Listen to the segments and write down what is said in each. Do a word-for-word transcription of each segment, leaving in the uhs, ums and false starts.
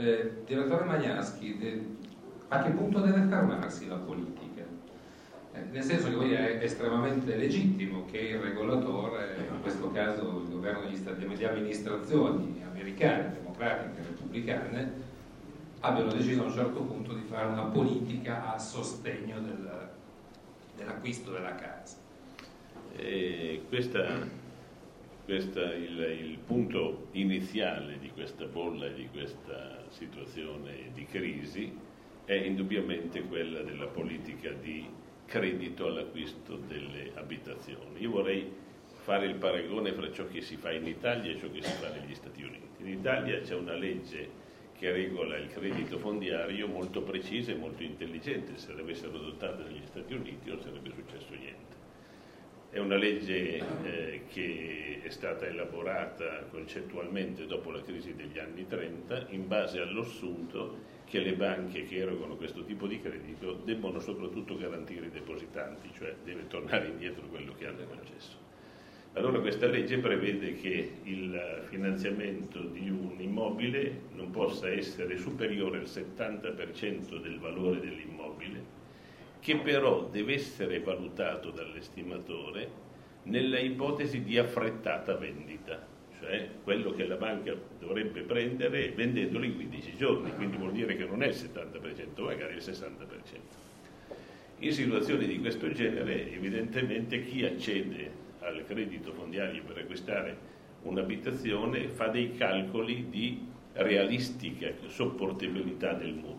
eh, direttore Magnaschi, de, a che punto deve fermarsi la politica? Eh, nel senso che poi è estremamente legittimo che il regolatore, in questo caso il governo degli stati, delle amministrazioni americane, democratiche, repubblicane, abbiano deciso a un certo punto di fare una politica a sostegno del, dell'acquisto della casa. Eh, questa... Questa, il, il punto iniziale di questa bolla e di questa situazione di crisi è indubbiamente quella della politica di credito all'acquisto delle abitazioni. Io vorrei fare il paragone fra ciò che si fa in Italia e ciò che si fa negli Stati Uniti. In Italia c'è una legge che regola il credito fondiario molto precisa e molto intelligente. Se l'avessero adottata negli Stati Uniti non sarebbe successo niente. È una legge eh, che è stata elaborata concettualmente dopo la crisi degli anni trenta in base all'assunto che le banche che erogano questo tipo di credito debbono soprattutto garantire i depositanti, cioè deve tornare indietro quello che hanno concesso. Allora questa legge prevede che il finanziamento di un immobile non possa essere superiore al settanta per cento del valore dell'immobile, che però deve essere valutato dall'estimatore nella ipotesi di affrettata vendita, cioè quello che la banca dovrebbe prendere vendendolo in quindici giorni, quindi vuol dire che non è il settanta per cento, magari il sessanta per cento. In situazioni di questo genere evidentemente chi accede al credito fondiario per acquistare un'abitazione fa dei calcoli di realistica sopportabilità del mutuo.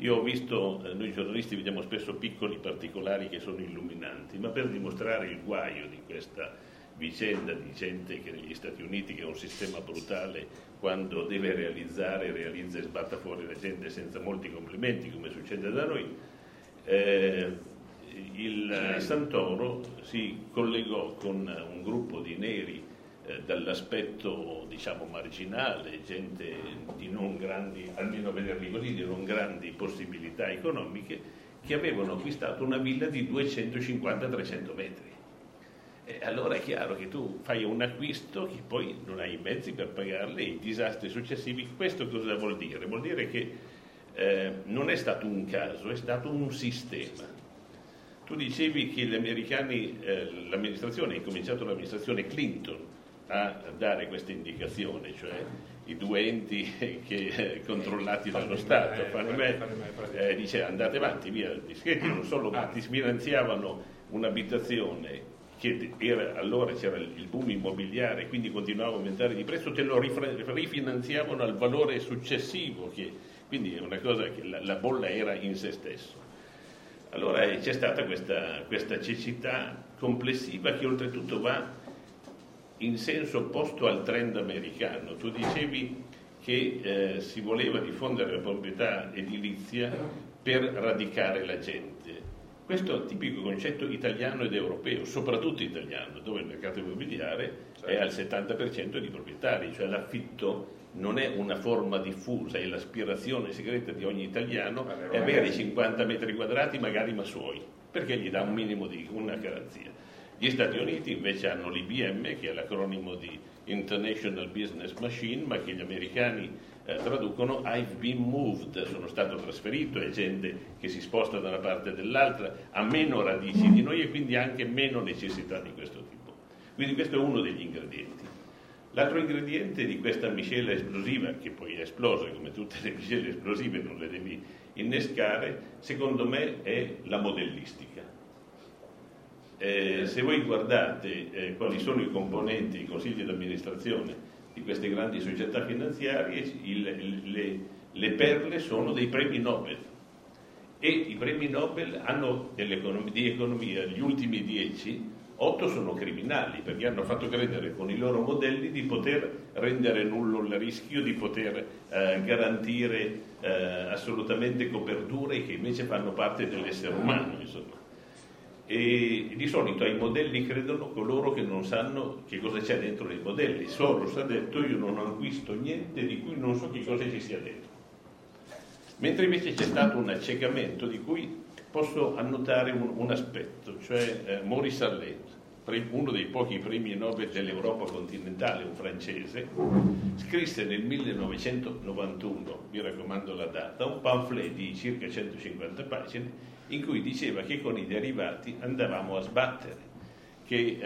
Io ho visto, noi giornalisti vediamo spesso piccoli particolari che sono illuminanti, ma per dimostrare il guaio di questa vicenda di gente che negli Stati Uniti, che è un sistema brutale, quando deve realizzare, realizza e sbatta fuori la gente senza molti complimenti, come succede da noi, eh, il Santoro si collegò con un gruppo di neri dall'aspetto diciamo marginale, gente di non grandi, almeno vederli così, di non grandi possibilità economiche, che avevano acquistato una villa di duecentocinquanta trecento metri. E allora è chiaro che tu fai un acquisto che poi non hai i mezzi per pagarle, i disastri successivi. Questo cosa vuol dire? Vuol dire che eh, non è stato un caso, è stato un sistema. Tu dicevi che gli americani, eh, l'amministrazione, è cominciato l'amministrazione Clinton a dare questa indicazione, cioè i due enti che, controllati dallo Stato, eh, dice andate avanti, via, discreti, non solo ti sfinanziavano un'abitazione che era, allora c'era il boom immobiliare, quindi continuava a aumentare di prezzo, te lo rifinanziavano al valore successivo, che, quindi è una cosa che la, la bolla era in se stesso. Allora c'è stata questa, questa cecità complessiva che oltretutto va in senso opposto al trend americano. Tu dicevi che eh, si voleva diffondere la proprietà edilizia per radicare la gente. Questo è un tipico concetto italiano ed europeo, soprattutto italiano, dove il mercato immobiliare è al settanta per cento di proprietari, cioè l'affitto non è una forma diffusa, e l'aspirazione segreta di ogni italiano è avere cinquanta metri quadrati magari ma suoi, perché gli dà un minimo di una garanzia. Gli Stati Uniti invece hanno l'I B M, che è l'acronimo di International Business Machine, ma che gli americani eh, traducono I've been moved, sono stato trasferito, è gente che si sposta da una parte e dall'altra, ha meno radici di noi e quindi anche meno necessità di questo tipo. Quindi questo è uno degli ingredienti. L'altro ingrediente di questa miscela esplosiva, che poi è esplosa come tutte le miscele esplosive, non le devi innescare, secondo me è la modellistica. Eh, se voi guardate eh, quali sono i componenti, i consigli di amministrazione di queste grandi società finanziarie, il, il, le, le perle sono dei premi Nobel, e i premi Nobel hanno di economia, gli ultimi dieci, otto sono criminali, perché hanno fatto credere con i loro modelli di poter rendere nullo il rischio, di poter eh, garantire eh, assolutamente coperture che invece fanno parte dell'essere umano, insomma. E di solito ai modelli credono coloro che non sanno che cosa c'è dentro nei modelli. Soros ha detto io non acquisto niente di cui non so che cosa ci sia dentro, mentre invece c'è stato un accecamento di cui posso annotare un, un aspetto, cioè eh, Maurice Allais uno dei pochi premi Nobel dell'Europa continentale, un francese, scrisse nel millenovecentonovantuno, mi raccomando la data, un pamphlet di circa centocinquanta pagine in cui diceva che con i derivati andavamo a sbattere, che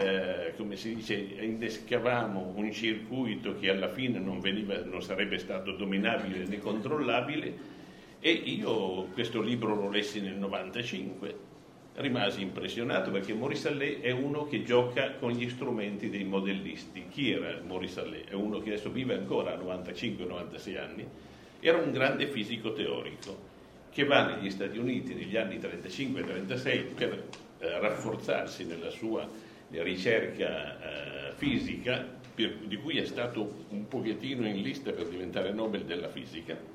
eh, come si dice innescavamo un circuito che alla fine non, veniva, non sarebbe stato dominabile né controllabile. E io questo libro lo lessi nel novantacinque, rimasi impressionato perché Maurice Allais è uno che gioca con gli strumenti dei modellisti. Chi era Maurice Allais? È uno che adesso vive ancora a novantacinque novantasei anni, era un grande fisico teorico che va negli Stati Uniti negli anni trentacinque trentasei per eh, rafforzarsi nella sua ricerca eh, fisica, per, di cui è stato un pochettino in lista per diventare Nobel della fisica,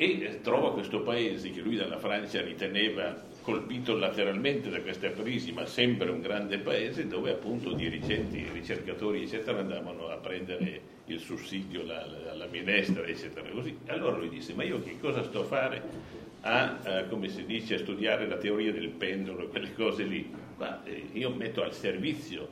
e trova questo paese che lui dalla Francia riteneva colpito lateralmente da questa crisi, ma sempre un grande paese, dove appunto dirigenti, ricercatori eccetera andavano a prendere il sussidio, la, la, la minestra eccetera così. Allora lui disse: ma io che cosa sto a fare a, a come si dice, a studiare la teoria del pendolo e quelle cose lì? Ma io metto al servizio,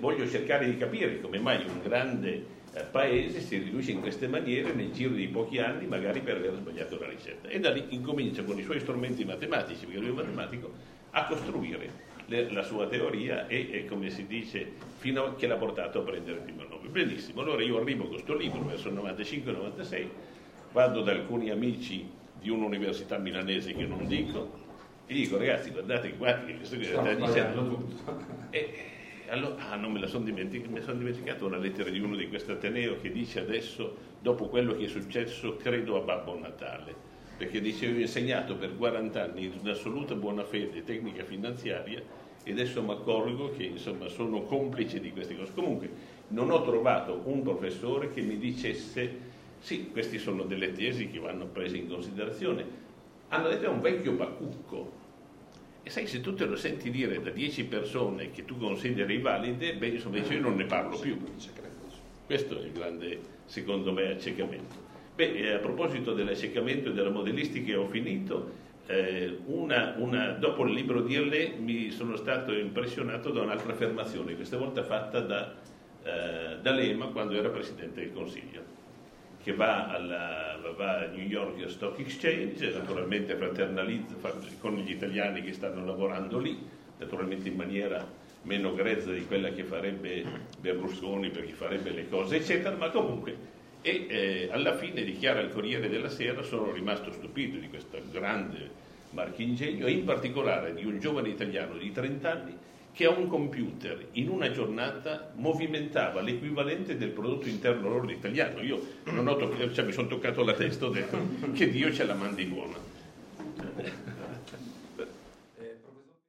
voglio cercare di capire come mai un grande paese si riduce in queste maniere nel giro di pochi anni, magari per aver sbagliato la ricetta. E da lì incomincia con i suoi strumenti matematici, perché lui è matematico, a costruire le, la sua teoria e, e, come si dice, fino a che l'ha portato a prendere il primo Nobel. Benissimo, allora io arrivo con questo libro verso il novantacinque novantasei, vado da alcuni amici di un'università milanese che non dico, e dico: ragazzi, guardate qua che questo che sta dicendo tutto. E allora, ah, non me la sono dimenticato, mi sono dimenticato una lettera di uno di quest'ateneo che dice: adesso, dopo quello che è successo, credo a Babbo Natale, perché dice: io ho insegnato per quaranta anni in assoluta buona fede tecnica finanziaria e adesso mi accorgo che insomma sono complice di queste cose. Comunque non ho trovato un professore che mi dicesse: sì, queste sono delle tesi che vanno prese in considerazione. Hanno detto: è un vecchio bacucco. E sai, se tu te lo senti dire da dieci persone che tu consideri valide, beh, insomma, io non ne parlo più. Questo è il grande, secondo me, accecamento. Beh, a proposito dell'accecamento e della modellistica, ho finito. Eh, una, una, dopo il libro di Allais mi sono stato impressionato da un'altra affermazione, questa volta fatta da eh, D'Alema quando era Presidente del Consiglio, che va alla va a New York Stock Exchange, naturalmente fraternalizza con gli italiani che stanno lavorando lì, naturalmente in maniera meno grezza di quella che farebbe Berlusconi, perché farebbe le cose eccetera, ma comunque, e eh, alla fine dichiara al Corriere della Sera: sono rimasto stupito di questo grande marchingegno, in particolare di un giovane italiano di trenta anni che a un computer in una giornata movimentava l'equivalente del prodotto interno lordo italiano. Io non ho to- cioè, mi sono toccato la testa, ho detto: che Dio ce la mandi buona.